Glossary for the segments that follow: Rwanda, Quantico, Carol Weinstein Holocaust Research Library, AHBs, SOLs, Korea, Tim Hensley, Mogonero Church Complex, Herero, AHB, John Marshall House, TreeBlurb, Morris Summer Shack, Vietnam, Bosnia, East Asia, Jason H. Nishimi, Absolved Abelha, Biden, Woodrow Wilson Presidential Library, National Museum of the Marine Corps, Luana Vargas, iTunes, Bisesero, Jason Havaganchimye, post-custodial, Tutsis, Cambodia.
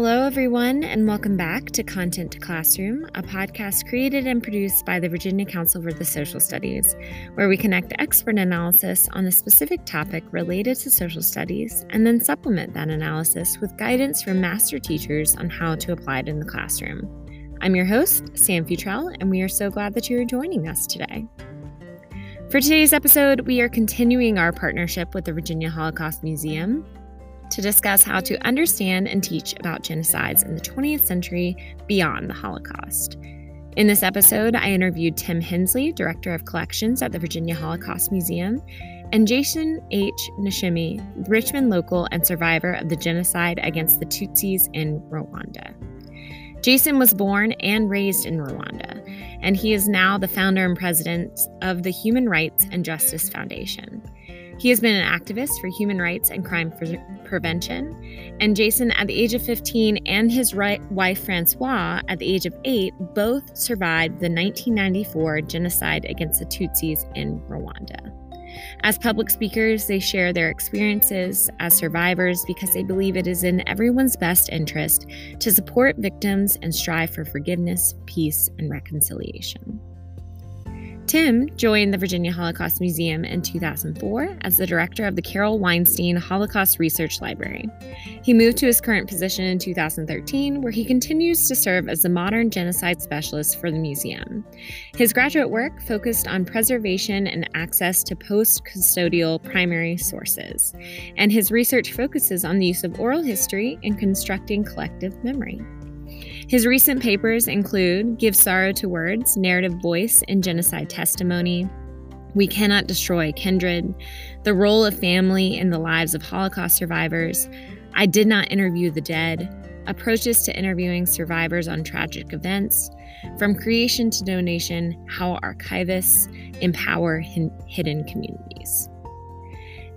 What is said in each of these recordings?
Hello, everyone, and welcome back to Content to Classroom, a podcast created and produced by the Virginia Council for the Social Studies, where we connect expert analysis on a specific topic related to social studies and then supplement that analysis with guidance from master teachers on how to apply it in the classroom. I'm your host, Sam Futrell, and we are so glad that you are joining us today. For today's episode, we are continuing our partnership with the Virginia Holocaust Museum to discuss how to understand and teach about genocides in the 20th century beyond the Holocaust. In this episode, I interviewed Tim Hensley, Director of Collections at the Virginia Holocaust Museum, and Jason H. Nishimi, Richmond local and survivor of the genocide against the Tutsis in Rwanda. Jason was born and raised in Rwanda, and he is now the founder and president of the Human Rights and Justice Foundation. He has been an activist for human rights and crime prevention, and Jason, at the age of 15, and his wife, Françoise, at the age of 8, both survived the 1994 genocide against the Tutsis in Rwanda. As public speakers, they share their experiences as survivors because they believe it is in everyone's best interest to support victims and strive for forgiveness, peace, and reconciliation. Tim joined the Virginia Holocaust Museum in 2004 as the director of the Carol Weinstein Holocaust Research Library. He moved to his current position in 2013, where he continues to serve as the modern genocide specialist for the museum. His graduate work focused on preservation and access to post-custodial primary sources, and his research focuses on the use of oral history in constructing collective memory. His recent papers include Give Sorrow to Words, Narrative Voice in Genocide Testimony, We Cannot Destroy Kindred, The Role of Family in the Lives of Holocaust Survivors, I Did Not Interview the Dead, Approaches to Interviewing Survivors on Tragic Events, From Creation to Donation, How Archivists Empower Hidden Communities.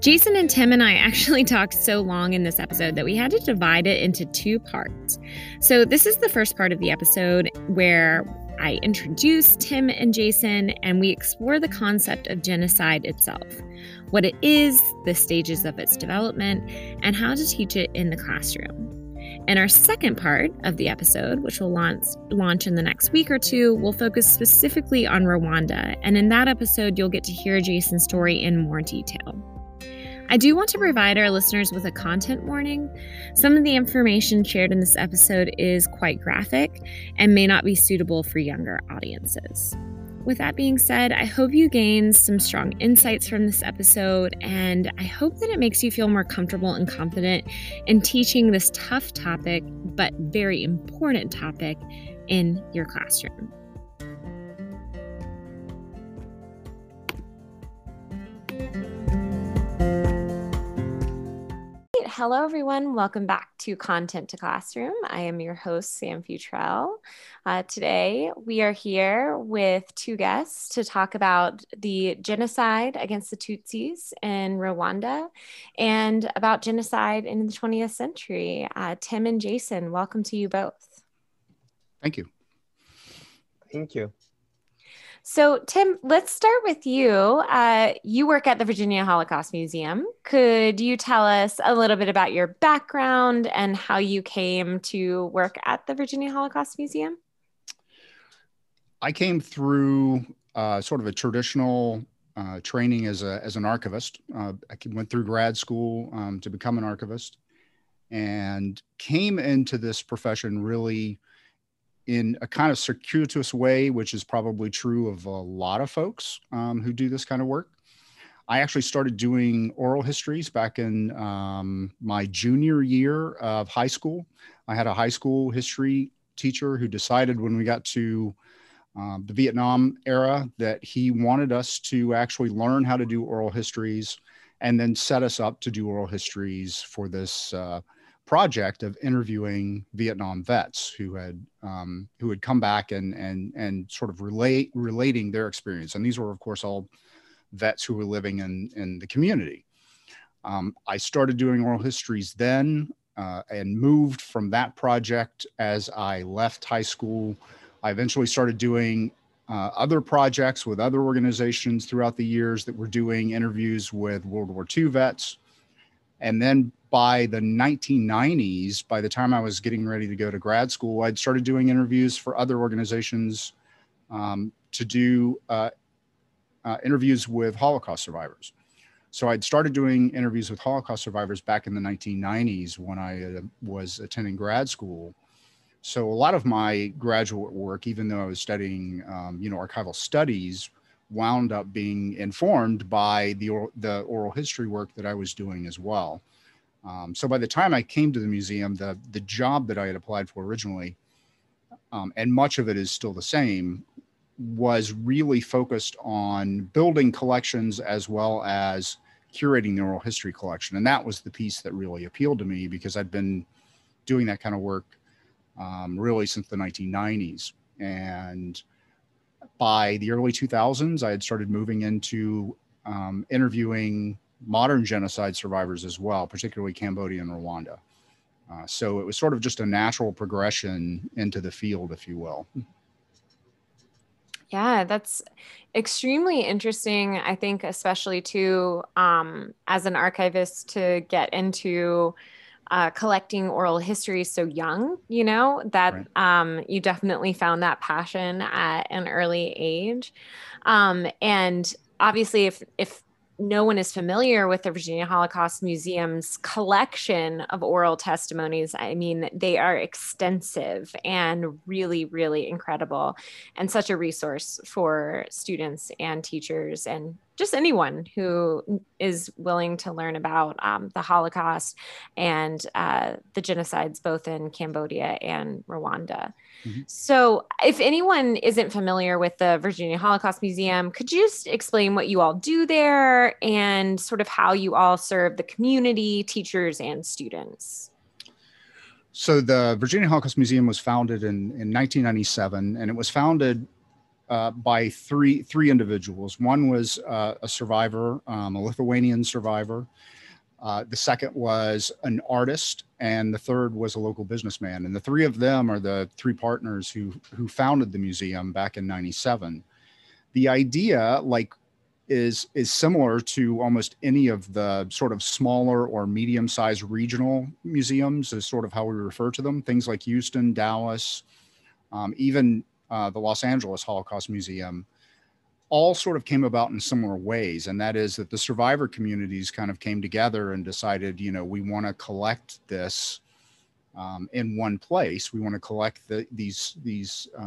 Jason and Tim and I actually talked so long in this episode that we had to divide it into two parts. So this is the first part of the episode where I introduce Tim and Jason, and we explore the concept of genocide itself, what it is, the stages of its development, and how to teach it in the classroom. In our second part of the episode, which will launch in the next week or two, we'll focus specifically on Rwanda, and in that episode, you'll get to hear Jason's story in more detail. I do want to provide our listeners with a content warning. Some of the information shared in this episode is quite graphic and may not be suitable for younger audiences. With that being said, I hope you gain some strong insights from this episode, and I hope that it makes you feel more comfortable and confident in teaching this tough topic, but very important topic, in your classroom. Hello, everyone. Welcome back to Content to Classroom. I am your host, Sam Futrell. Today, we are here with two guests to talk about the genocide against the Tutsis in Rwanda and about genocide in the 20th century. Tim and Jason, welcome to you both. Thank you. Thank you. So, Tim, let's start with you. You work at the Virginia Holocaust Museum. Could you tell us a little bit about your background and how you came to work at the Virginia Holocaust Museum? I came through sort of a traditional training as an archivist. I went through grad school to become an archivist and came into this profession really in a kind of circuitous way, which is probably true of a lot of folks who do this kind of work. I actually started doing oral histories back in my junior year of high school. I had a high school history teacher who decided when we got to the Vietnam era that he wanted us to actually learn how to do oral histories and then set us up to do oral histories for this project of interviewing Vietnam vets who had come back and sort of relating their experience. And these were, of course, all vets who were living in the community. I started doing oral histories then and moved from that project as I left high school. I eventually started doing other projects with other organizations throughout the years that were doing interviews with World War II vets. And then by the 1990s, by the time I was getting ready to go to grad school, I'd started doing interviews for other organizations to do interviews with Holocaust survivors. So I'd started doing interviews with Holocaust survivors back in the 1990s when I was attending grad school. So a lot of my graduate work, even though I was studying, archival studies, wound up being informed by the oral history work that I was doing as well. So by the time I came to the museum, the job that I had applied for originally, and much of it is still the same, was really focused on building collections as well as curating the oral history collection. And that was the piece that really appealed to me because I'd been doing that kind of work really since the 1990s. And by the early 2000s, I had started moving into interviewing modern genocide survivors as well, particularly Cambodia and Rwanda. So it was sort of just a natural progression into the field, if you will. Yeah, that's extremely interesting, I think, especially too, as an archivist to get into collecting oral history so young, you know, that right. You definitely found that passion at an early age. And obviously, if no one is familiar with the Virginia Holocaust Museum's collection of oral testimonies, I mean, they are extensive and really, really incredible and such a resource for students and teachers and just anyone who is willing to learn about the Holocaust and the genocides both in Cambodia and Rwanda. Mm-hmm. So if anyone isn't familiar with the Virginia Holocaust Museum, could you just explain what you all do there and sort of how you all serve the community, teachers, and students? So the Virginia Holocaust Museum was founded in 1997, and it was founded by three individuals. One was a survivor, a Lithuanian survivor. The second was an artist, and the third was a local businessman. And the three of them are the three partners who founded the museum back in 97. The idea, is similar to almost any of the sort of smaller or medium-sized regional museums, is sort of how we refer to them. Things like Houston, Dallas, even the Los Angeles Holocaust Museum, all sort of came about in similar ways. And that is that the survivor communities kind of came together and decided, we want to collect this in one place. We want to collect these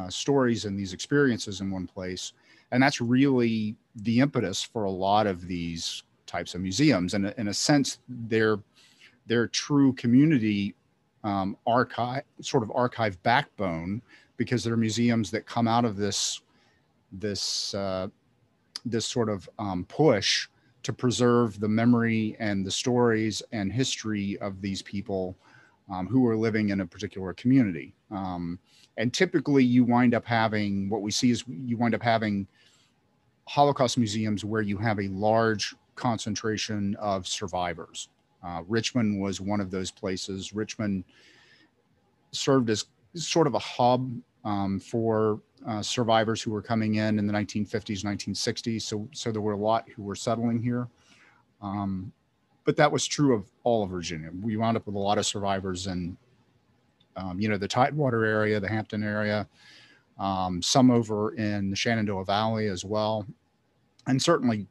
stories and these experiences in one place. And that's really the impetus for a lot of these types of museums. And in a sense, their true community archive backbone, because there are museums that come out of this sort of push to preserve the memory and the stories and history of these people who are living in a particular community. And typically you wind up having, what we see is you wind up having Holocaust museums where you have a large concentration of survivors. Richmond was one of those places. Richmond served as sort of a hub for survivors who were coming in the 1950s, 1960s. So there were a lot who were settling here. But that was true of all of Virginia. We wound up with a lot of survivors in, the Tidewater area, the Hampton area, some over in the Shenandoah Valley as well. And certainly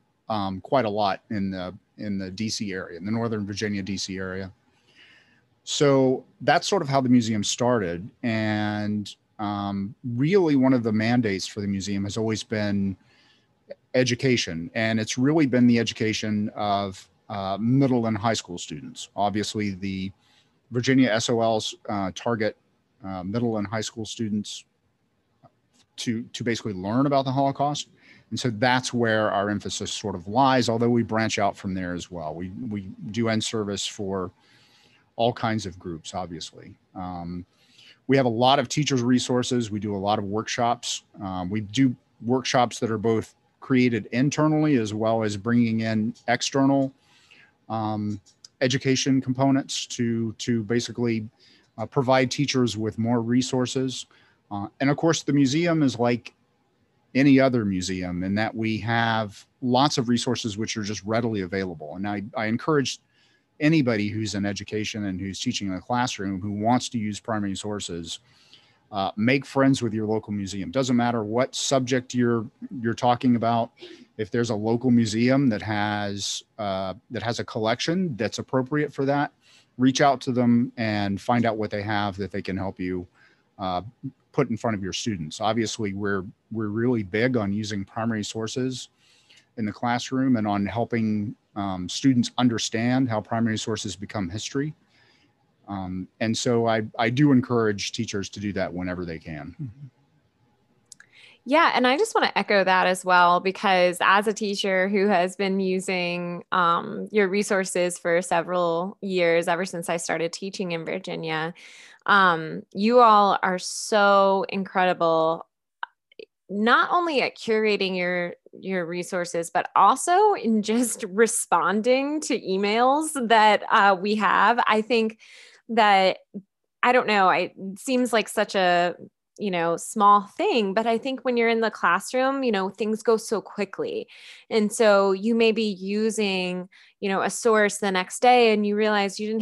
quite a lot in the DC area, in the Northern Virginia DC area. So that's sort of how the museum started. And really one of the mandates for the museum has always been education. And it's really been the education of middle and high school students. Obviously, the Virginia SOLs target middle and high school students to basically learn about the Holocaust. And so that's where our emphasis sort of lies, although we branch out from there as well. We do end service for all kinds of groups, obviously. We have a lot of teachers' resources. We do a lot of workshops. We do workshops that are both created internally as well as bringing in external education components to basically provide teachers with more resources. And of course, the museum is like any other museum in that we have lots of resources which are just readily available. And I encourage anybody who's in education and who's teaching in the classroom who wants to use primary sources, make friends with your local museum. Doesn't matter what subject you're talking about. If there's a local museum that has a collection that's appropriate for that, reach out to them and find out what they have that they can help you put in front of your students. Obviously, we're really big on using primary sources in the classroom and on helping students understand how primary sources become history. And so I do encourage teachers to do that whenever they can. Yeah. And I just want to echo that as well, because as a teacher who has been using your resources for several years, ever since I started teaching in Virginia, you all are so incredible, not only at curating your resources, but also in just responding to emails that we have. I think that, I don't know, it seems like such a, you know, small thing, but I think when you're in the classroom, you know, things go so quickly. And so you may be using, you know, a source the next day and you realize you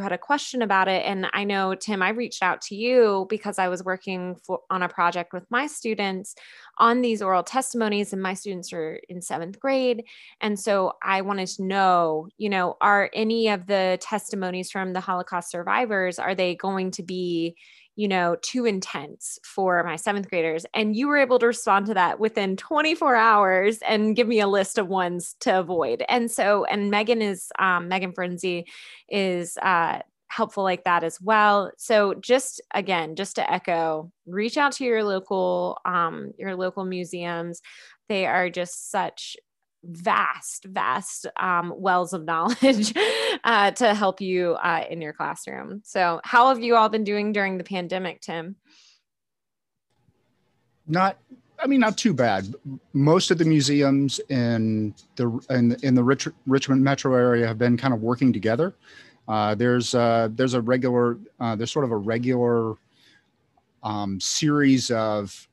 had a question about it. And I know, Tim, I reached out to you because I was working on a project with my students on these oral testimonies, and my students are in 7th grade. And so I wanted to know, you know, are any of the testimonies from the Holocaust survivors, are they going to be, you know, too intense for my 7th graders? And you were able to respond to that within 24 hours and give me a list of ones to avoid. And so, and Megan Frenzy is helpful like that as well. So just, again, just to echo, reach out to your local museums. They are just such vast wells of knowledge to help you in your classroom. So how have you all been doing during the pandemic, Tim? Not too bad. Most of the museums in the Richmond metro area have been kind of working together. There's sort of a regular series of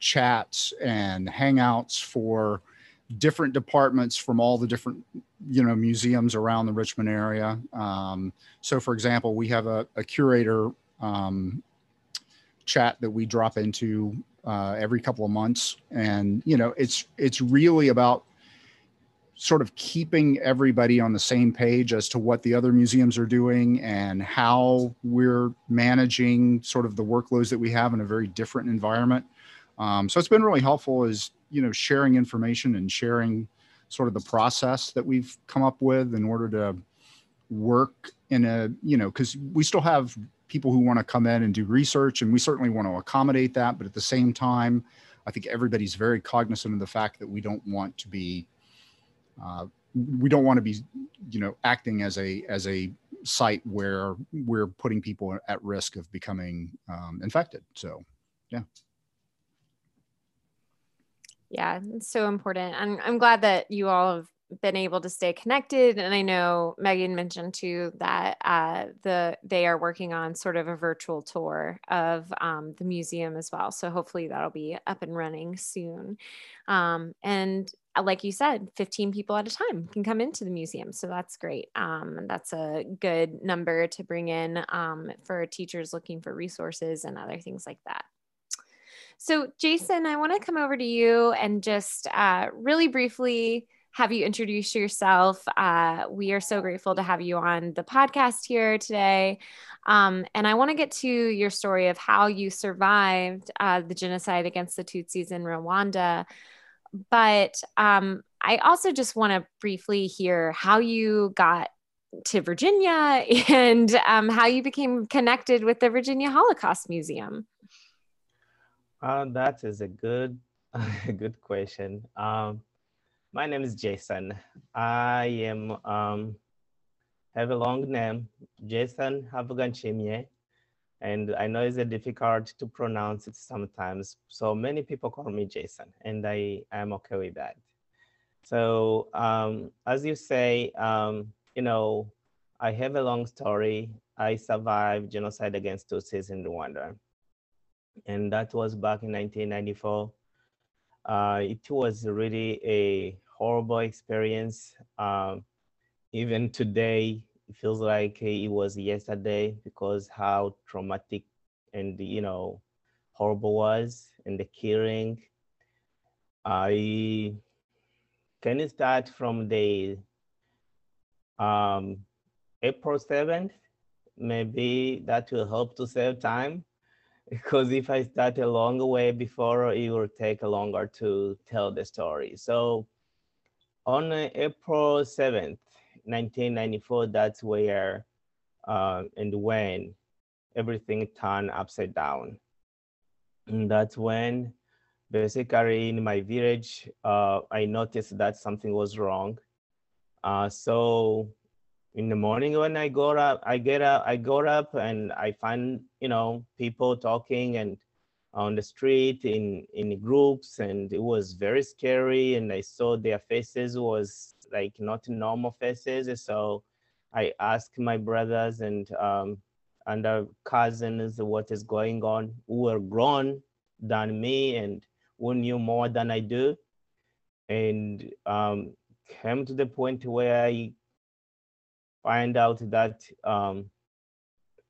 chats and hangouts for different departments from all the different, you know, museums around the Richmond area. So for example, we have a curator chat that we drop into every couple of months. And, you know, it's really about sort of keeping everybody on the same page as to what the other museums are doing and how we're managing sort of the workloads that we have in a very different environment. So it's been really helpful is, you know, sharing information and sharing sort of the process that we've come up with in order to work in a, you know, because we still have people who want to come in and do research, and we certainly want to accommodate that. But at the same time, I think everybody's very cognizant of the fact that we don't want to be, you know, acting as a site where we're putting people at risk of becoming infected. So, yeah. Yeah, it's so important. I'm glad that you all have been able to stay connected. And I know Megan mentioned too that they are working on sort of a virtual tour of the museum as well. So hopefully that'll be up and running soon. And like you said, 15 people at a time can come into the museum. So that's great. That's a good number to bring in for teachers looking for resources and other things like that. So Jason, I want to come over to you and just really briefly have you introduce yourself. We are so grateful to have you on the podcast here today. And I want to get to your story of how you survived the genocide against the Tutsis in Rwanda. But I also just want to briefly hear how you got to Virginia and how you became connected with the Virginia Holocaust Museum. That is a good question. My name is Jason. I have a long name, Jason Havaganchimye, and I know it's difficult to pronounce it sometimes. So many people call me Jason, and I am okay with that. So as you say, you know, I have a long story. I survived genocide against Tutsis in Rwanda. And that was back in 1994. It was really a horrible experience. Even today, it feels like it was yesterday because how traumatic and, you know, horrible was, and the killing. I can start from the April 7th. Maybe that will help to save time, because if I start a long way before, it will take longer to tell the story. So on April 7th, 1994, that's where and when everything turned upside down. And that's when basically in my village, I noticed that something was wrong. So in the morning when I got up, I got up and I find, you know, people talking and on the street in groups, and it was very scary. And I saw their faces was like not normal faces. So I asked my brothers and our cousins what is going on, who were grown than me and who knew more than I do. And came to the point where I find out that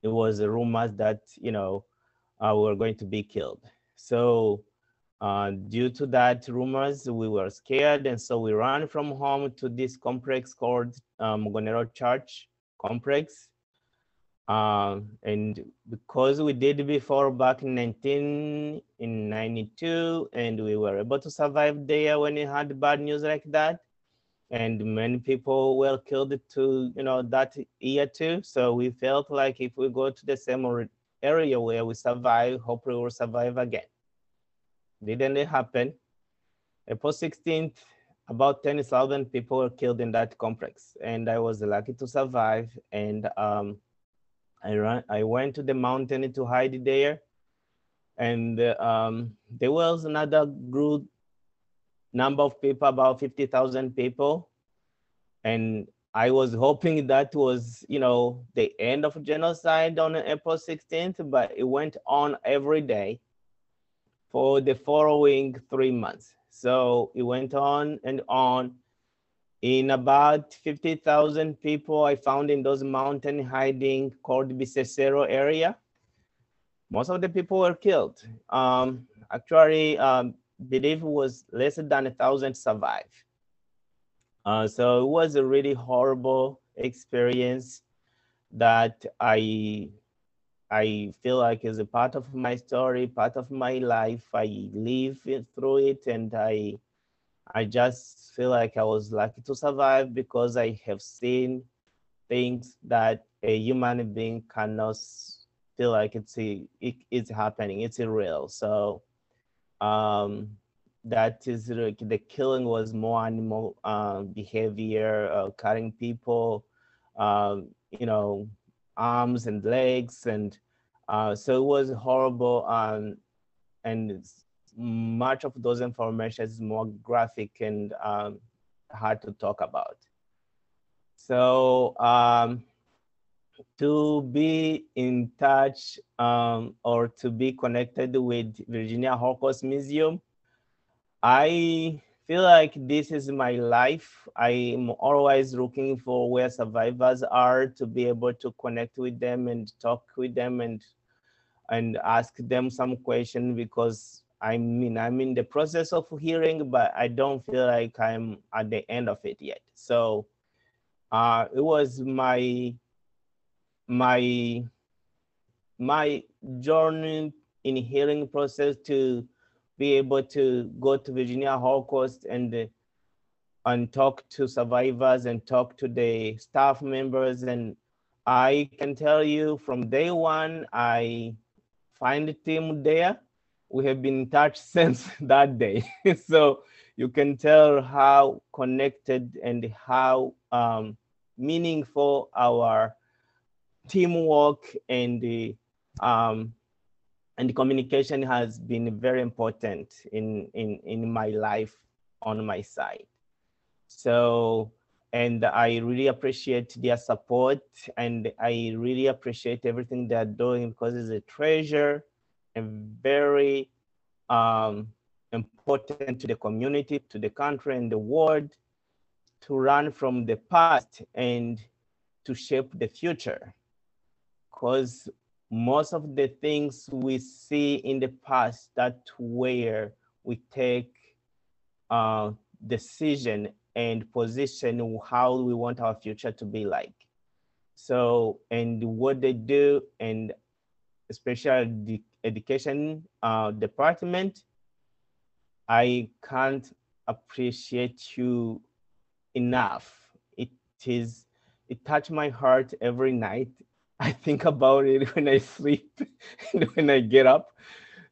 it was a rumors that, you know, we were going to be killed. So due to that rumors, we were scared. And so we ran from home to this complex called Mogonero Church Complex. And because we did before back in 1992, and we were able to survive there when we had bad news like that, and many people were killed too, you know, that year too. So we felt like if we go to the same area where we survive, hopefully we'll survive again. Didn't it happen? April 16th, about 10,000 people were killed in that complex, and I was lucky to survive. And I went to the mountain to hide there, and there was another group number of people, about 50,000 people, and I was hoping that was, you know, the end of genocide on April 16th, but it went on every day for the following 3 months. So it went on and on. In about 50,000 people I found in those mountain hiding called Bisesero area. Most of the people were killed. Actually, believe it was less than 1,000 survived. So it was a really horrible experience that I feel like is a part of my story, part of my life. I live through it, and I just feel like I was lucky to survive because I have seen things that a human being cannot feel like it's happening, it's real. So that is like the killing was more animal behavior, cutting people, you know, arms and legs. And so it was horrible. And much of those information is more graphic and hard to talk about. So to be in touch or to be connected with Virginia Holocaust Museum, I feel like this is my life. I'm always looking for where survivors are to be able to connect with them and talk with them and ask them some question, because I mean, I'm in the process of healing, but I don't feel like I'm at the end of it yet. So it was my journey in healing process to be able to go to Virginia Holocaust and talk to survivors and talk to the staff members. And I can tell you from day one, I find the team there. We have been in touch since that day. So you can tell how connected and how meaningful our teamwork and the communication has been very important in my life on my side. So, and I really appreciate their support, and I really appreciate everything they're doing, because it's a treasure. Very important to the community, to the country and the world, to run from the past and to shape the future, because most of the things we see in the past, that's where we take decision and position how we want our future to be like. So, and what they do, and especially the education department, I can't appreciate you enough. It touched my heart every night. I think about it when I sleep and when I get up.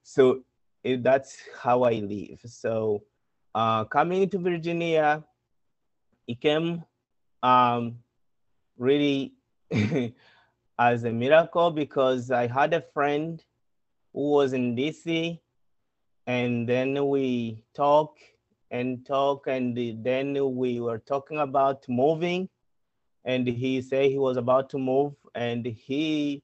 So that's how I live. So coming to Virginia, it came really as a miracle, because I had a friend who was in DC, and then we talk, and then we were talking about moving, and he said he was about to move, and he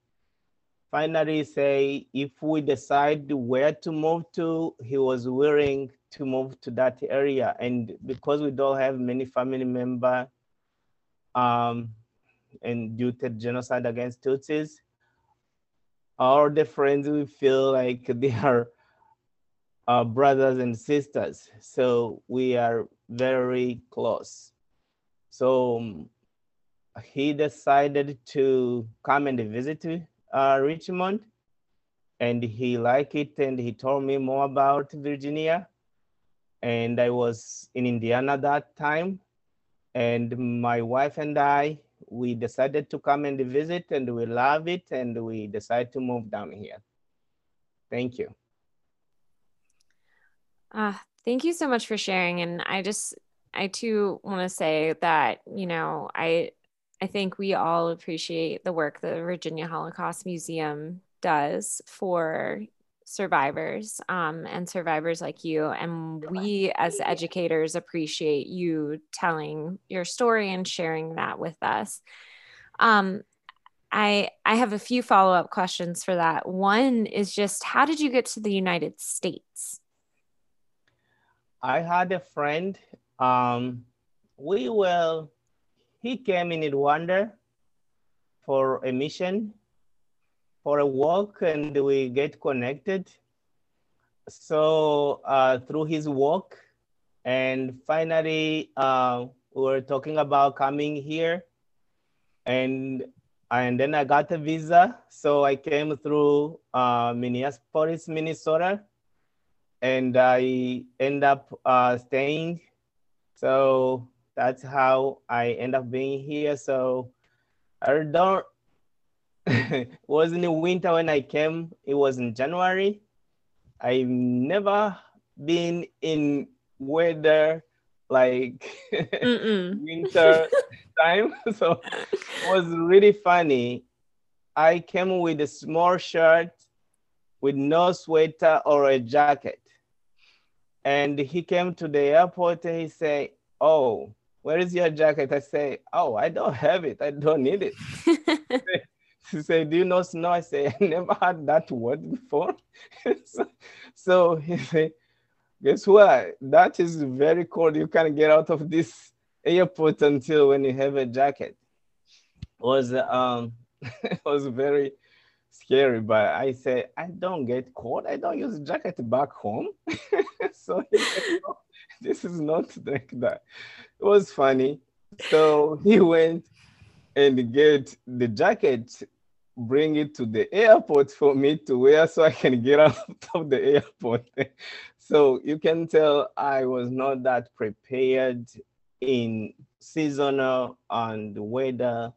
finally say if we decide where to move to, he was willing to move to that area. And because we don't have many family members, and due to genocide against Tutsis, all the friends, we feel like they are our brothers and sisters. So we are very close. So he decided to come and visit Richmond, and he liked it, and he told me more about Virginia. And I was in Indiana that time, and my wife and I, we decided to come and visit, and we love it, and we decided to move down here. Thank you. Thank you so much for sharing. And I too want to say that, you know, I think we all appreciate the work that the Virginia Holocaust Museum does for survivors and survivors like you. And we as educators appreciate you telling your story and sharing that with us. I have a few follow-up questions for that. One is just, how did you get to the United States? I had a friend, he came in Rwanda for a mission, for a walk, and we get connected. So through his walk, and finally we were talking about coming here, and then I got a visa. So I came through Minneapolis, Minnesota, and I end up staying. So that's how I end up being here. So I don't, it was in the winter when I came, it was in January. I've never been in weather like winter time. So it was really funny. I came with a small shirt with no sweater or a jacket. And he came to the airport and he said, "Oh, where is your jacket?" I say, "Oh, I don't have it. I don't need it." She said, "Do you know snow?" I say, "I never heard that word before." So he said, "Guess what? That is very cold. You can't get out of this airport until when you have a jacket." It was very scary, but I said, "I don't get cold. I don't use a jacket back home." So he said, "No, this is not like that." It was funny. So he went and get the jacket, bring it to the airport for me to wear so I can get out of the airport. So you can tell I was not that prepared in seasonal and weather,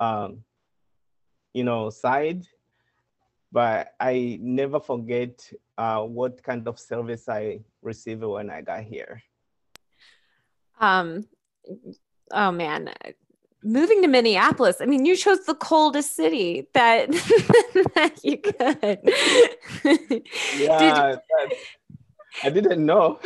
side, but I never forget what kind of service I received when I got here. Oh man. Moving to Minneapolis, I mean, you chose the coldest city that you could. Yeah, I didn't know.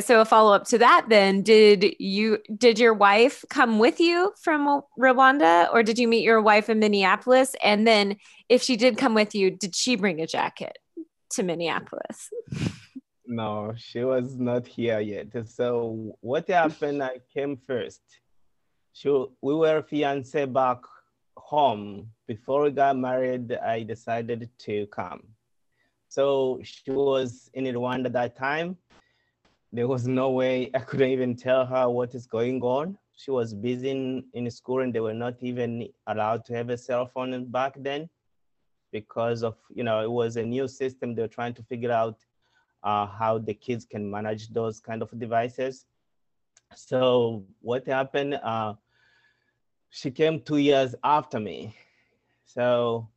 So a follow-up to that then, did your wife come with you from Rwanda, or did you meet your wife in Minneapolis? And then if she did come with you, did she bring a jacket to Minneapolis? No, she was not here yet. So what happened, I came first. We were fiancé back home. Before we got married, I decided to come. So she was in Rwanda at that time. There was no way I couldn't even tell her what is going on. She was busy in school, and they were not even allowed to have a cell phone back then because of, you know, it was a new system. They were trying to figure out how the kids can manage those kind of devices. So what happened, she came 2 years after me. So,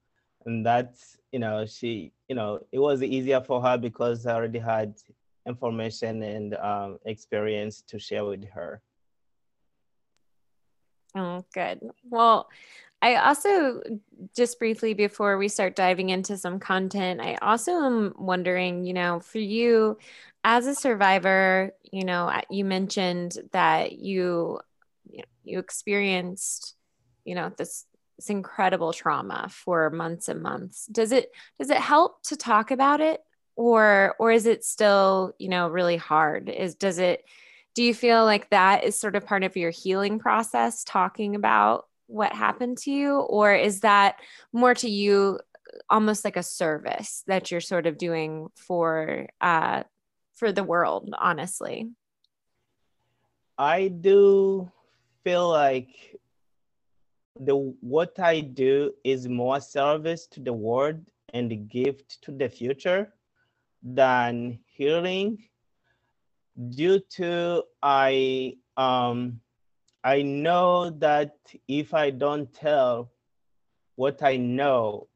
and that's, you know, she, you know, it was easier for her because I already had information and experience to share with her. Oh, good. Well, I also, just briefly before we start diving into some content, I also am wondering, you know, for you as a survivor, you know, you mentioned that you experienced, you know, this incredible trauma for months and months. Does it help to talk about it, or is it still, you know, really hard? Do you feel like that is sort of part of your healing process, talking about what happened to you? Or is that more to you almost like a service that you're sort of doing for the world, honestly? I do feel like what I do is more service to the world and a gift to the future than healing. Due to I know that if I don't tell what I know,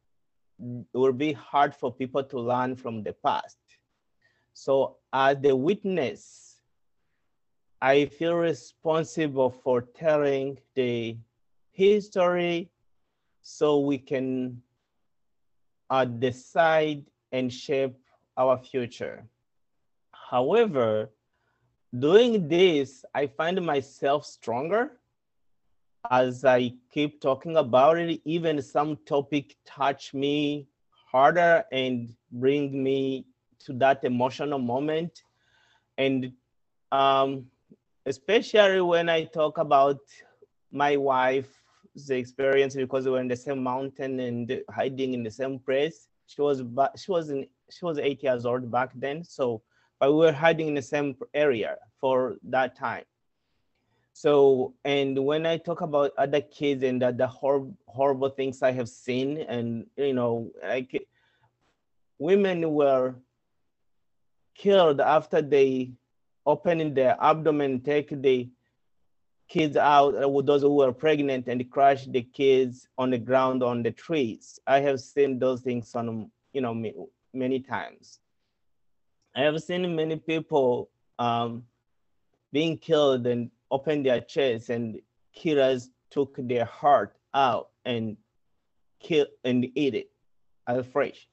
it will be hard for people to learn from the past. So as the witness, I feel responsible for telling the history so we can decide and shape our future. However, doing this, I find myself stronger as I keep talking about it. Even some topic touch me harder and bring me to that emotional moment. And especially when I talk about my wife's experience, because we were in the same mountain and hiding in the same place. She was 8 years old back then, so. But we were hiding in the same area for that time. So, and when I talk about other kids and the horrible things I have seen, and, you know, like women were killed after they opened their abdomen, take the kids out, those who were pregnant, and crush the kids on the ground, on the trees. I have seen those things on, you know, many times. I have seen many people being killed and open their chests, and killers took their heart out and kill and eat it as fresh.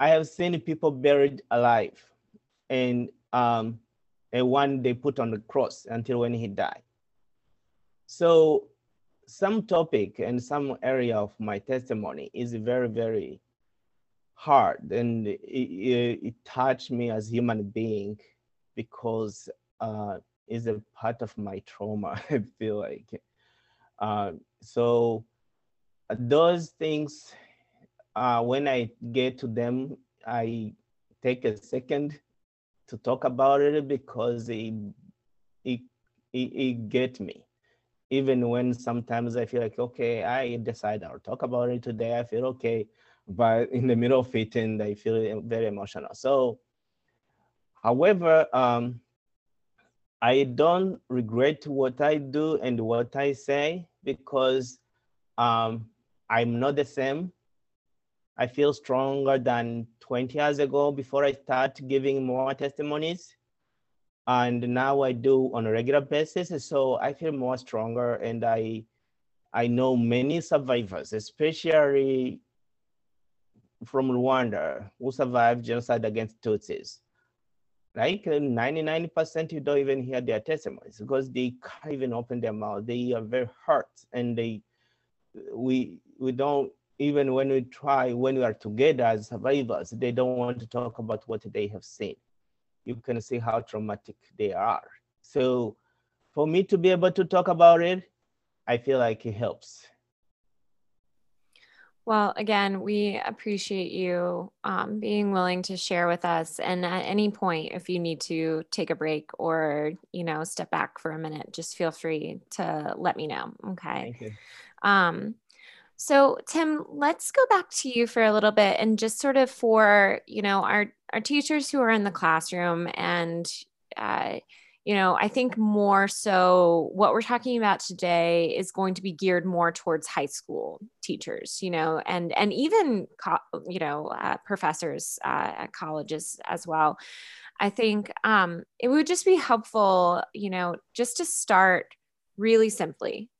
I have seen people buried alive, and one they put on the cross until when he died. So some topic and some area of my testimony is very, very hard, and it touched me as a human being because it's a part of my trauma, I feel like. So those things, when I get to them, I take a second to talk about it because it gets me. Even when sometimes I feel like, okay, I decide I'll talk about it today, I feel okay. But in the middle of it, and I feel very emotional. So, however, I don't regret what I do and what I say because I'm not the same. I feel stronger than 20 years ago before I start giving more testimonies. And now I do on a regular basis. So I feel more stronger, and I know many survivors, especially from Rwanda, who survived genocide against Tutsis. Like 99%, you don't even hear their testimonies because they can't even open their mouth. They are very hurt, and we don't, even when we try, when we are together as survivors, they don't want to talk about what they have seen. you can see how traumatic they are. So for me to be able to talk about it, I feel like it helps. Well, again, we appreciate you being willing to share with us. And at any point, if you need to take a break or, you know, step back for a minute, just feel free to let me know. Okay. Thank you. So Tim, let's go back to you for a little bit and just sort of for, you know, our teachers who are in the classroom and, you know, I think more so what we're talking about today is going to be geared more towards high school teachers, you know, and even, you know, professors at colleges as well. I think it would just be helpful, you know, just to start really simply.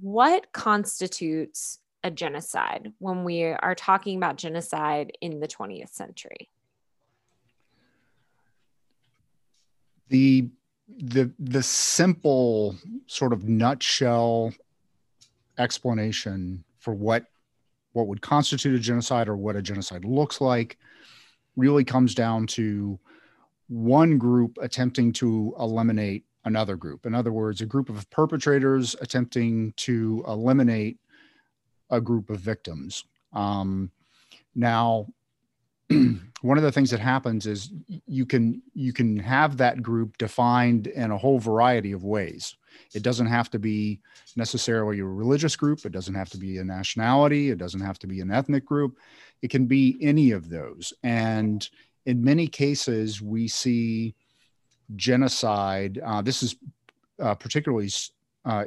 What constitutes a genocide when we are talking about genocide in the 20th century? The simple sort of nutshell explanation for what would constitute a genocide or what a genocide looks like really comes down to one group attempting to eliminate another group. In other words, a group of perpetrators attempting to eliminate a group of victims. Now, one of the things that happens is you can have that group defined in a whole variety of ways. It doesn't have to be necessarily a religious group. It doesn't have to be a nationality. It doesn't have to be an ethnic group. It can be any of those. And in many cases, we see genocide. This is particularly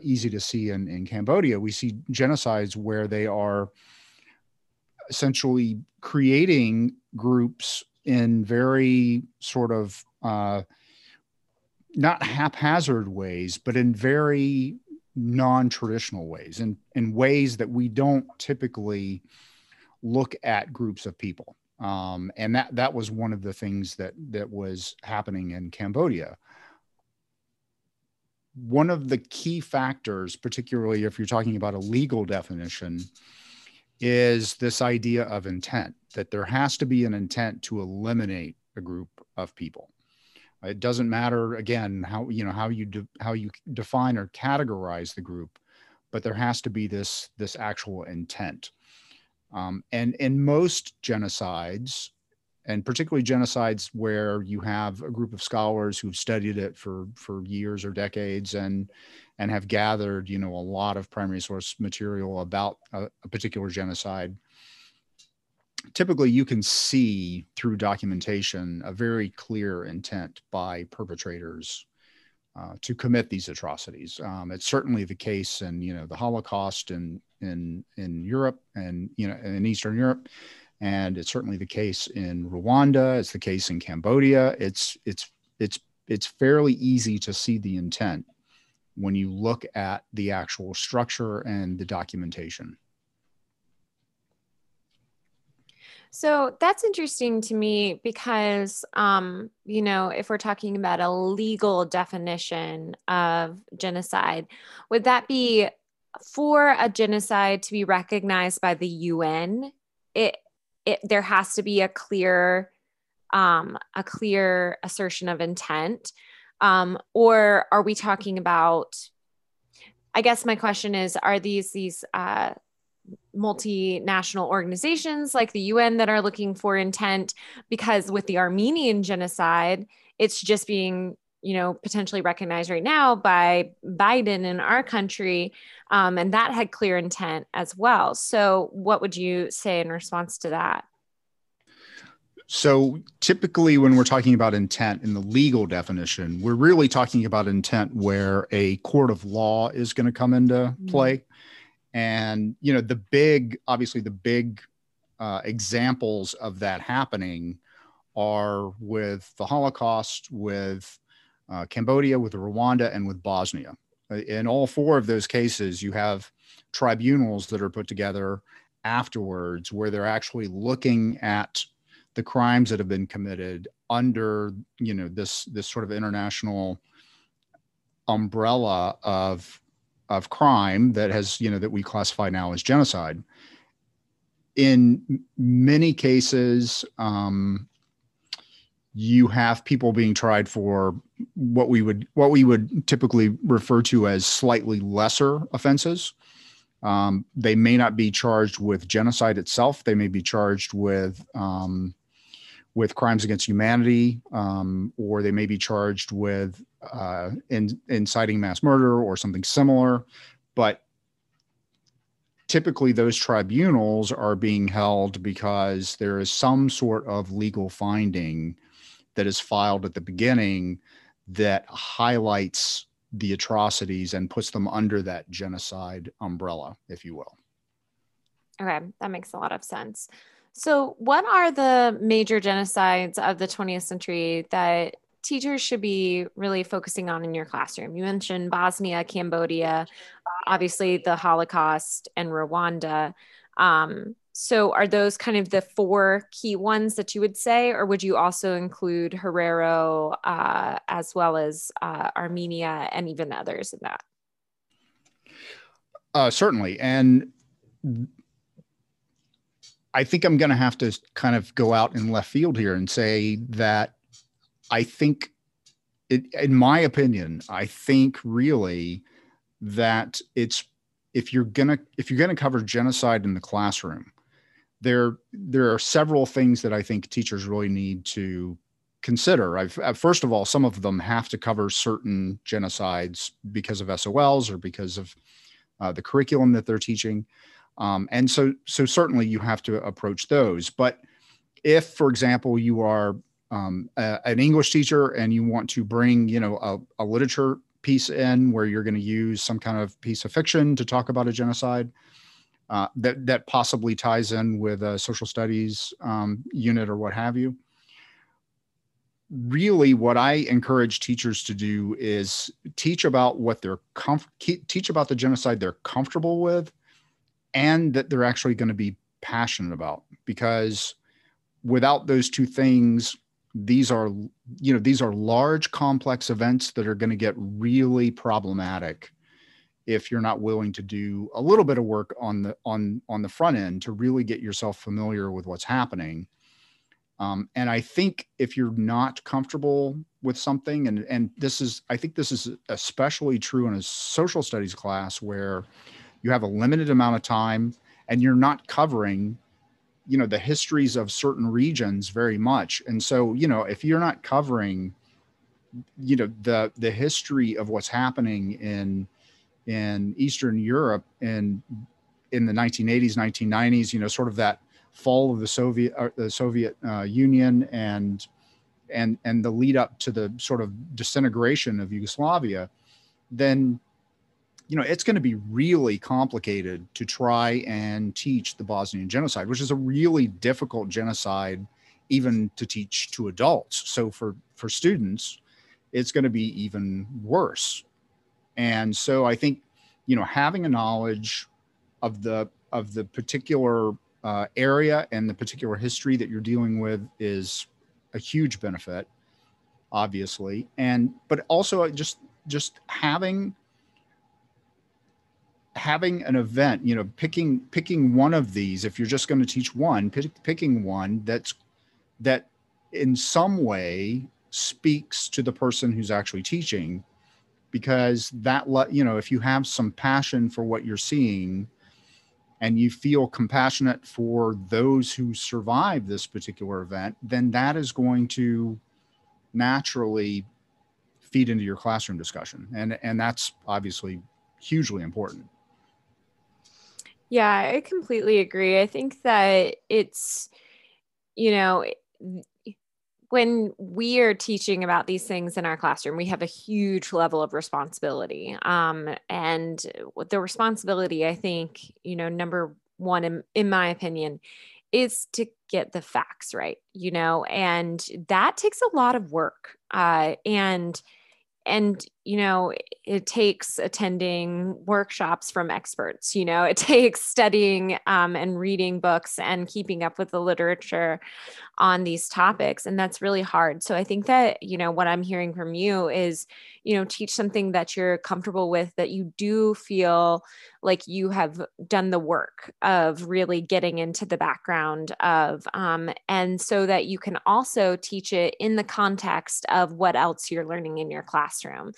easy to see in Cambodia. We see genocides where they are essentially creating groups in very sort of not haphazard ways, but in very non-traditional ways, in ways that we don't typically look at groups of people. And that was one of the things that was happening in Cambodia. One of the key factors, particularly if you're talking about a legal definition, is this idea of intent, that there has to be an intent to eliminate a group of people. It doesn't matter, again, how you define or categorize the group, but there has to be this actual intent. And in most genocides, and particularly genocides where you have a group of scholars who've studied it for years or decades and have gathered, you know, a lot of primary source material about a particular genocide, typically you can see through documentation a very clear intent by perpetrators to commit these atrocities. It's certainly the case in, you know, the Holocaust in Europe and, you know, in Eastern Europe. And it's certainly the case in Rwanda. It's the case in Cambodia. It's fairly easy to see the intent when you look at the actual structure and the documentation. So that's interesting to me because, you know, if we're talking about a legal definition of genocide, would that be for a genocide to be recognized by the UN? There has to be a clear assertion of intent, or are we talking about? I guess my question is: are these multinational organizations like the UN that are looking for intent? Because with the Armenian genocide, it's just being, you know, potentially recognized right now by Biden in our country, and that had clear intent as well. So what would you say in response to that? So typically when we're talking about intent in the legal definition, we're really talking about intent where a court of law is going to come into play. And, you know, the big examples of that happening are with the Holocaust, with Cambodia, with Rwanda, and with Bosnia. In all four of those cases, you have tribunals that are put together afterwards where they're actually looking at the crimes that have been committed under, you know, this sort of international umbrella of crime that has, you know, that we classify now as genocide. In many cases, you have people being tried for what we would typically refer to as slightly lesser offenses. They may not be charged with genocide itself. They may be charged with crimes against humanity, or they may be charged with inciting mass murder or something similar. But typically those tribunals are being held because there is some sort of legal finding that is filed at the beginning that highlights the atrocities and puts them under that genocide umbrella, if you will. Okay, that makes a lot of sense. So what are the major genocides of the 20th century that teachers should be really focusing on in your classroom? You mentioned Bosnia, Cambodia, obviously the Holocaust, and Rwanda. So are those kind of the four key ones that you would say, or would you also include Herero as well as Armenia and even others in that? Certainly. And I think I'm going to have to kind of go out in left field here and say that I think, in my opinion, I think really that it's, if you're gonna cover genocide in the classroom, There are several things that I think teachers really need to consider. First of all, some of them have to cover certain genocides because of SOLs or because of the curriculum that they're teaching. And so certainly you have to approach those. But if, for example, you are an English teacher and you want to bring, a literature piece in where you're going to use some kind of piece of fiction to talk about a genocide, that possibly ties in with a social studies unit or what have you. Really, what I encourage teachers to do is teach about what they're teach about the genocide they're comfortable with, and that they're actually going to be passionate about. Because without those two things, these are large, complex events that are going to get really problematic if you're not willing to do a little bit of work on the front end to really get yourself familiar with what's happening. And I think if you're not comfortable with something, and this is especially true in a social studies class where you have a limited amount of time and you're not covering, the histories of certain regions very much. And so, if you're not covering, the history of what's happening in Eastern Europe and in the 1980s, 1990s, sort of that fall of the Soviet Union and the lead up to the sort of disintegration of Yugoslavia, then, it's going to be really complicated to try and teach the Bosnian genocide, which is a really difficult genocide even to teach to adults. So for students, it's going to be even worse. And so I think, having a knowledge of the particular area and the particular history that you're dealing with is a huge benefit, obviously. But also just having an event, picking one of these, if you're just going to teach one, picking one that in some way speaks to the person who's actually teaching. Because that, if you have some passion for what you're seeing and you feel compassionate for those who survive this particular event, then that is going to naturally feed into your classroom discussion. And that's obviously hugely important. Yeah, I completely agree. I think that it's, when we are teaching about these things in our classroom, we have a huge level of responsibility. And the responsibility, I think, number one, in my opinion, is to get the facts right, and that takes a lot of work. And you know, it takes attending workshops from experts, you know, it takes studying and reading books and keeping up with the literature on these topics. And that's really hard. So I think that, you know, what I'm hearing from you is, you know, teach something that you're comfortable with, that you do feel like you have done the work of really getting into the background of, and so that you can also teach it in the context of what else you're learning in your classroom.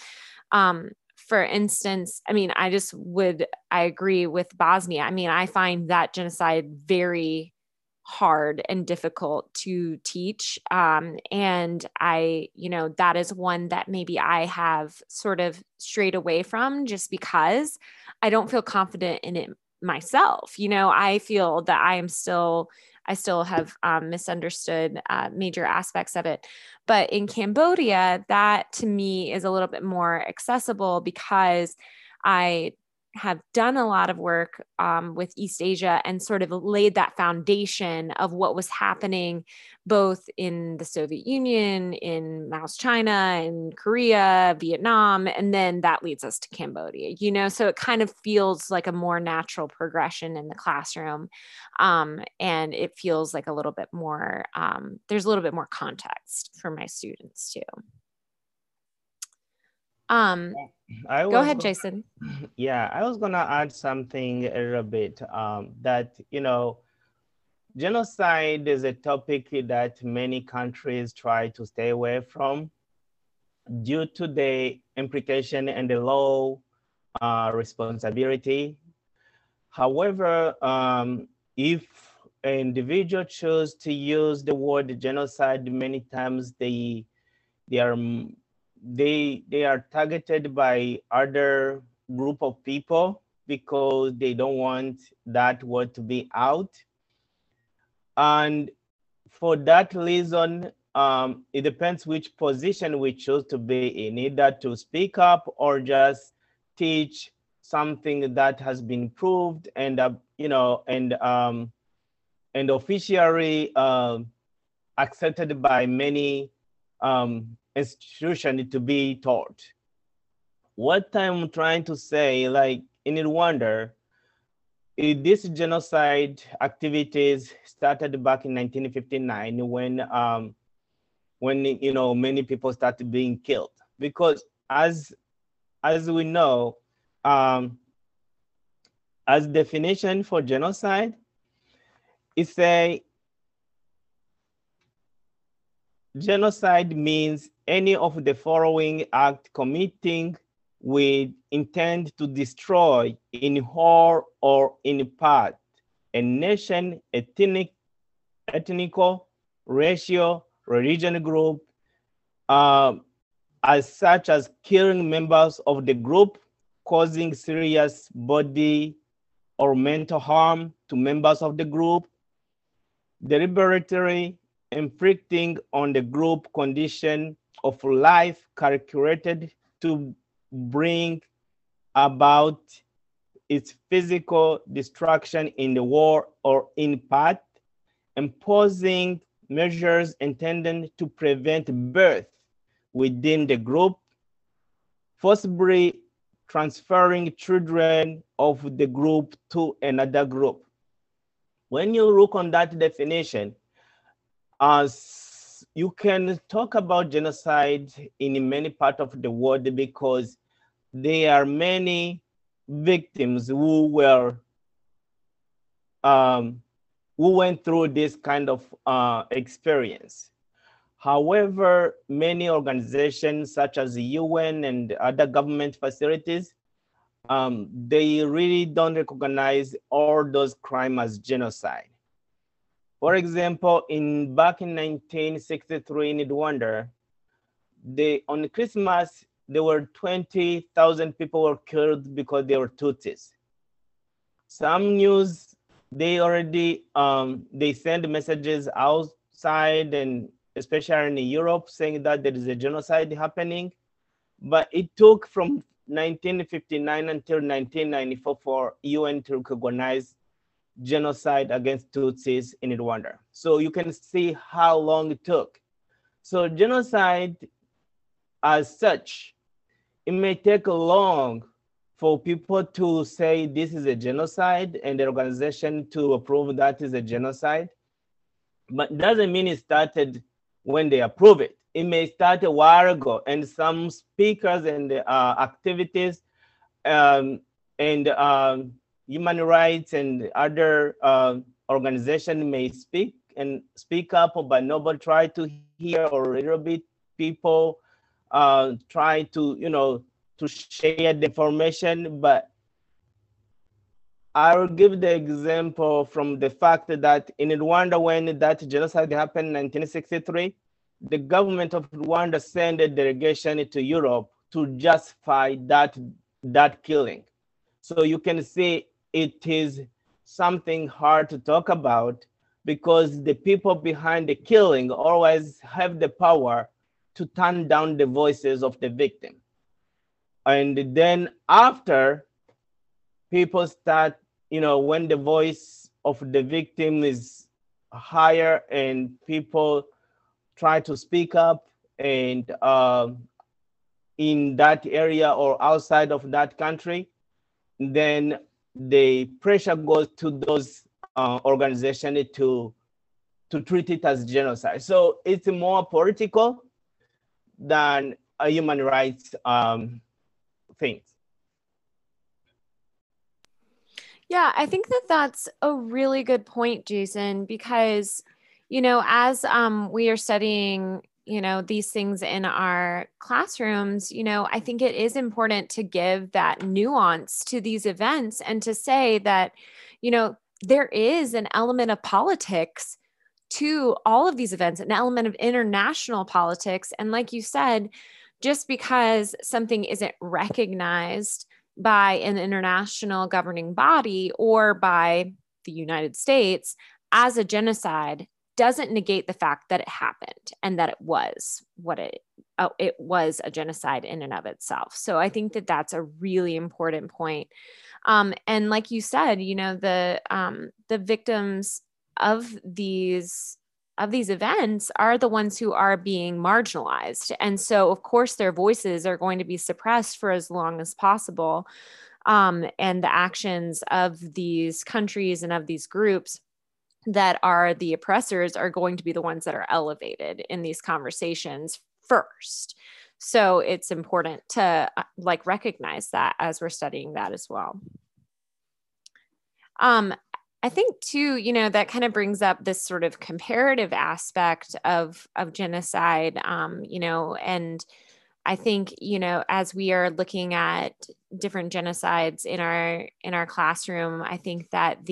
For instance, I mean, I agree with Bosnia. I mean, I find that genocide very hard and difficult to teach. And I, you know, that is one that maybe I have sort of strayed away from just because I don't feel confident in it myself. You know, I feel that I still have misunderstood major aspects of it. But in Cambodia, that to me is a little bit more accessible because I have done a lot of work with East Asia and sort of laid that foundation of what was happening both in the Soviet Union, in Mao's China, in Korea, Vietnam, and then that leads us to Cambodia, you know, so it kind of feels like a more natural progression in the classroom. And it feels like a little bit more, there's a little bit more context for my students too. Go ahead, Jason. Yeah, I was gonna add something a little bit that, you know, genocide is a topic that many countries try to stay away from due to the implication and the low responsibility. However, if an individual chooses to use the word genocide, many times they are targeted by other group of people because they don't want that word to be out. And for that reason, it depends which position we choose to be in, either to speak up or just teach something that has been proved and, you know, and officially accepted by many institution to be taught. What I'm trying to say, like in Rwanda, this genocide activities started back in 1959 when you know many people started being killed. Because as we know, as definition for genocide, it's a genocide means any of the following act committing with intent to destroy in whole or in part a nation, ethnical, racial, religion group, as such as killing members of the group, causing serious bodily or mental harm to members of the group, deliberately inflicting on the group condition of life calculated to bring about its physical destruction in the war or in part, imposing measures intended to prevent birth within the group, forcibly transferring children of the group to another group. When you look on that definition, as you can talk about genocide in many parts of the world because there are many victims who went through this kind of experience. However, many organizations such as the UN and other government facilities, they really don't recognize all those crimes as genocide. For example, back in 1963 in Rwanda, on Christmas, there were 20,000 people were killed because they were Tutsis. Some news, they already, they send messages outside and especially in Europe saying that there is a genocide happening, but it took from 1959 until 1994 for UN to recognize genocide against Tutsis in Rwanda. So you can see how long it took. So genocide as such it may take long for people to say this is a genocide and the organization to approve that is a genocide. But it doesn't mean it started when they approve it. It may start a while ago, and some speakers and activities and human rights and other organizations may speak up, but nobody tried to hear, or a little bit people try to, you know, to share the information. But I will give the example from the fact that in Rwanda, when that genocide happened in 1963, the government of Rwanda sent a delegation to Europe to justify that killing. So you can see it is something hard to talk about, because the people behind the killing always have the power to turn down the voices of the victim. And then after, people start, you know, when the voice of the victim is higher and people try to speak up, and in that area or outside of that country, then the pressure goes to those organizations to treat it as genocide. So it's more political than a human rights things. Yeah, I think that that's a really good point, Jason, because, you know, as we are studying, you know, these things in our classrooms, you know, I think it is important to give that nuance to these events and to say that, you know, there is an element of politics to all of these events, an element of international politics. And like you said, just because something isn't recognized by an international governing body or by the United States as a genocide doesn't negate the fact that it happened and that it was what it was, a genocide in and of itself. So I think that that's a really important point. And like you said, you know, the victims of these events are the ones who are being marginalized. And so of course their voices are going to be suppressed for as long as possible. And the actions of these countries and of these groups that are the oppressors are going to be the ones that are elevated in these conversations first. So it's important to like recognize that as we're studying that as well. I think too, you know, that kind of brings up this sort of comparative aspect of genocide, you know, and I think, you know, as we are looking at different genocides in our classroom, I think that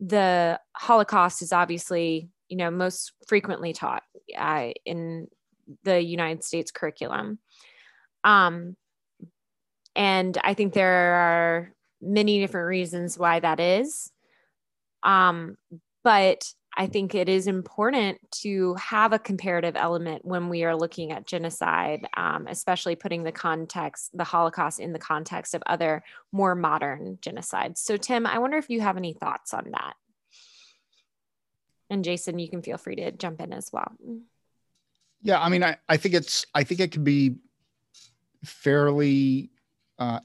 the Holocaust is obviously, you know, most frequently taught in the United States curriculum. And I think there are many different reasons why that is. But I think it is important to have a comparative element when we are looking at genocide, especially putting the Holocaust in the context of other more modern genocides. So Tim, I wonder if you have any thoughts on that. And Jason, you can feel free to jump in as well. Yeah, I mean, I think it can be fairly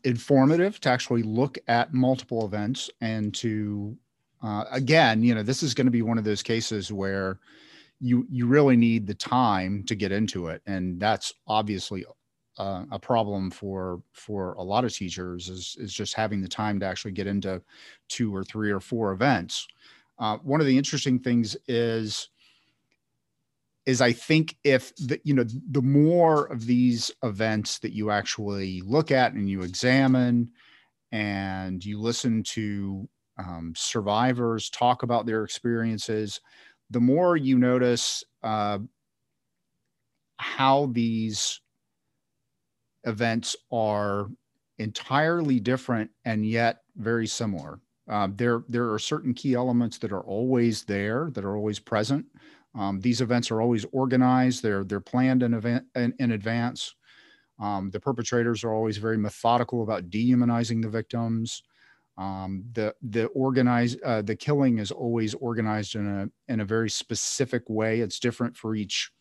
informative to actually look at multiple events and to, again, you know, this is going to be one of those cases where you really need the time to get into it. And that's obviously a problem for a lot of teachers is just having the time to actually get into 2 or 3 or 4 events. One of the interesting things is I think if the, you know, the more of these events that you actually look at and you examine and you listen to survivors talk about their experiences, the more you notice how these events are entirely different and yet very similar. There are certain key elements that are always there, that are always present. These events are always organized. They're planned in advance. The perpetrators are always very methodical about dehumanizing the victims. The killing is always organized in a very specific way. It's different for each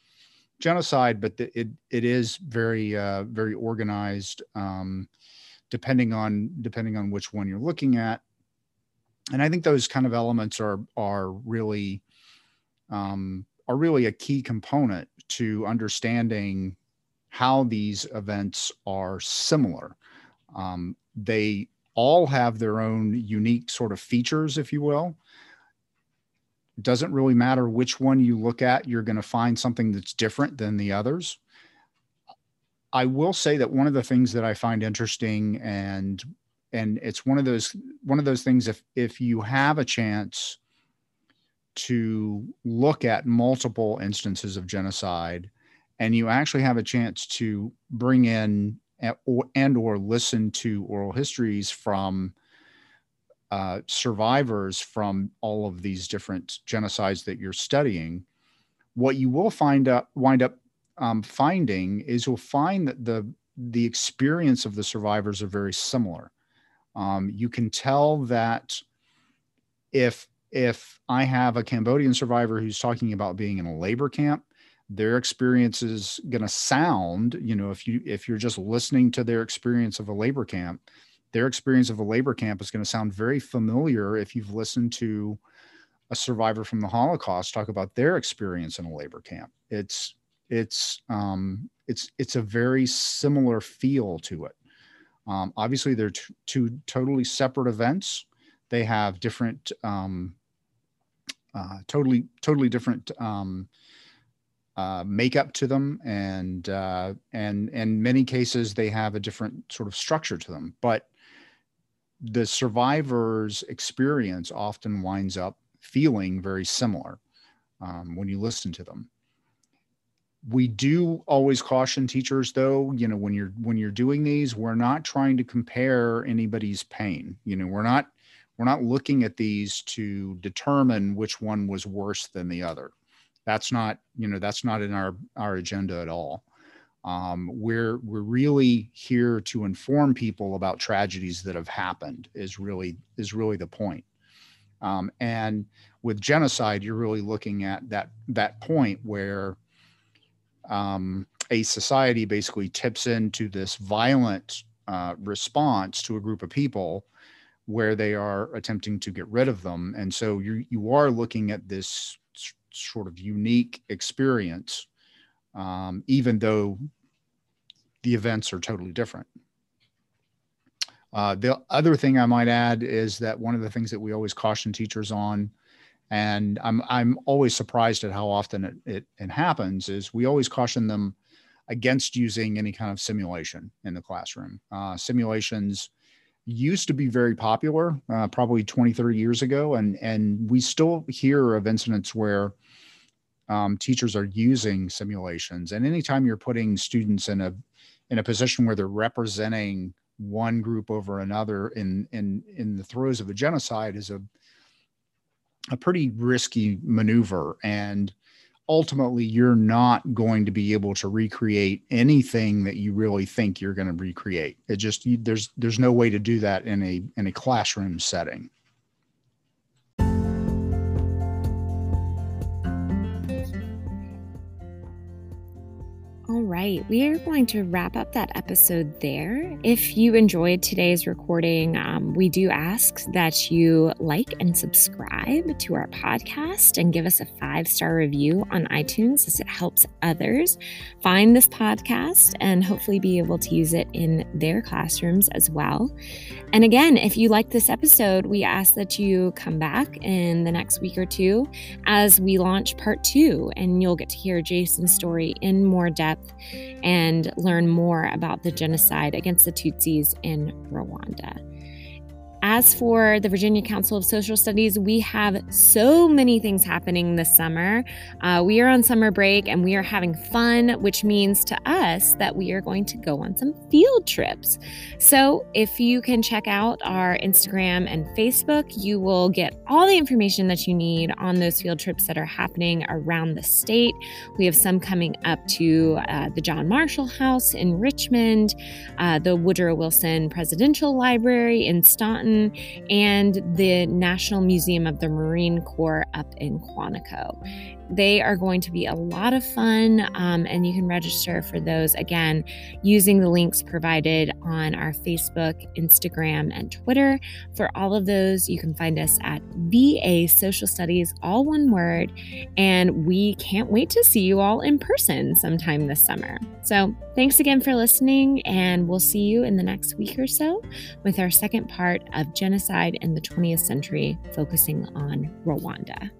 genocide, but it is very very organized, depending on which one you're looking at. And I think those kind of elements are really a key component to understanding how these events are similar. They all have their own unique sort of features, if you will. It doesn't really matter which one you look at, you're going to find something that's different than the others. I will say that one of the things that I find interesting, and it's one of those things, if you have a chance to look at multiple instances of genocide, and you actually have a chance to bring in and or listen to oral histories from survivors from all of these different genocides that you're studying, what you will wind up finding is you'll find that the experience of the survivors are very similar. You can tell that if I have a Cambodian survivor who's talking about being in a labor camp, their experience is going to sound, you know, if you're just listening to their experience of a labor camp, their experience of a labor camp is going to sound very familiar if you've listened to a survivor from the Holocaust talk about their experience in a labor camp. It's a very similar feel to it. Obviously, they're two totally separate events. They have different, totally different makeup to them, and in many cases they have a different sort of structure to them. But the survivor's experience often winds up feeling very similar when you listen to them. We do always caution teachers, though, you know, when you're doing these, we're not trying to compare anybody's pain. You know, we're not looking at these to determine which one was worse than the other. That's not in our agenda at all. We're really here to inform people about tragedies that have happened is really the point. And with genocide, you're really looking at that point where a society basically tips into this violent response to a group of people where they are attempting to get rid of them. And so you are looking at this sort of unique experience, even though the events are totally different. The other thing I might add is that one of the things that we always caution teachers on, and I'm always surprised at how often it happens, is we always caution them against using any kind of simulation in the classroom. Simulations used to be very popular, probably 20, 30 years ago. And we still hear of incidents where teachers are using simulations. And anytime you're putting students in a position where they're representing one group over another in the throes of a genocide is a pretty risky maneuver. And ultimately, you're not going to be able to recreate anything that you really think you're going to recreate. It just, there's no way to do that in a classroom setting. All right, we are going to wrap up that episode there. If you enjoyed today's recording, we do ask that you like and subscribe to our podcast and give us a 5-star review on iTunes, as it helps others find this podcast and hopefully be able to use it in their classrooms as well. And again, if you like this episode, we ask that you come back in the next week or two as we launch part 2, and you'll get to hear Jason's story in more depth and learn more about the genocide against the Tutsis in Rwanda. As for the Virginia Council of Social Studies, we have so many things happening this summer. We are on summer break and we are having fun, which means to us that we are going to go on some field trips. So if you can check out our Instagram and Facebook, you will get all the information that you need on those field trips that are happening around the state. We have some coming up to the John Marshall House in Richmond, the Woodrow Wilson Presidential Library in Staunton, and the National Museum of the Marine Corps up in Quantico. They are going to be a lot of fun, and you can register for those, again, using the links provided on our Facebook, Instagram, and Twitter. For all of those, you can find us at VA Social Studies, all one word, and we can't wait to see you all in person sometime this summer. So thanks again for listening, and we'll see you in the next week or so with our second part of Genocide in the 20th Century, focusing on Rwanda.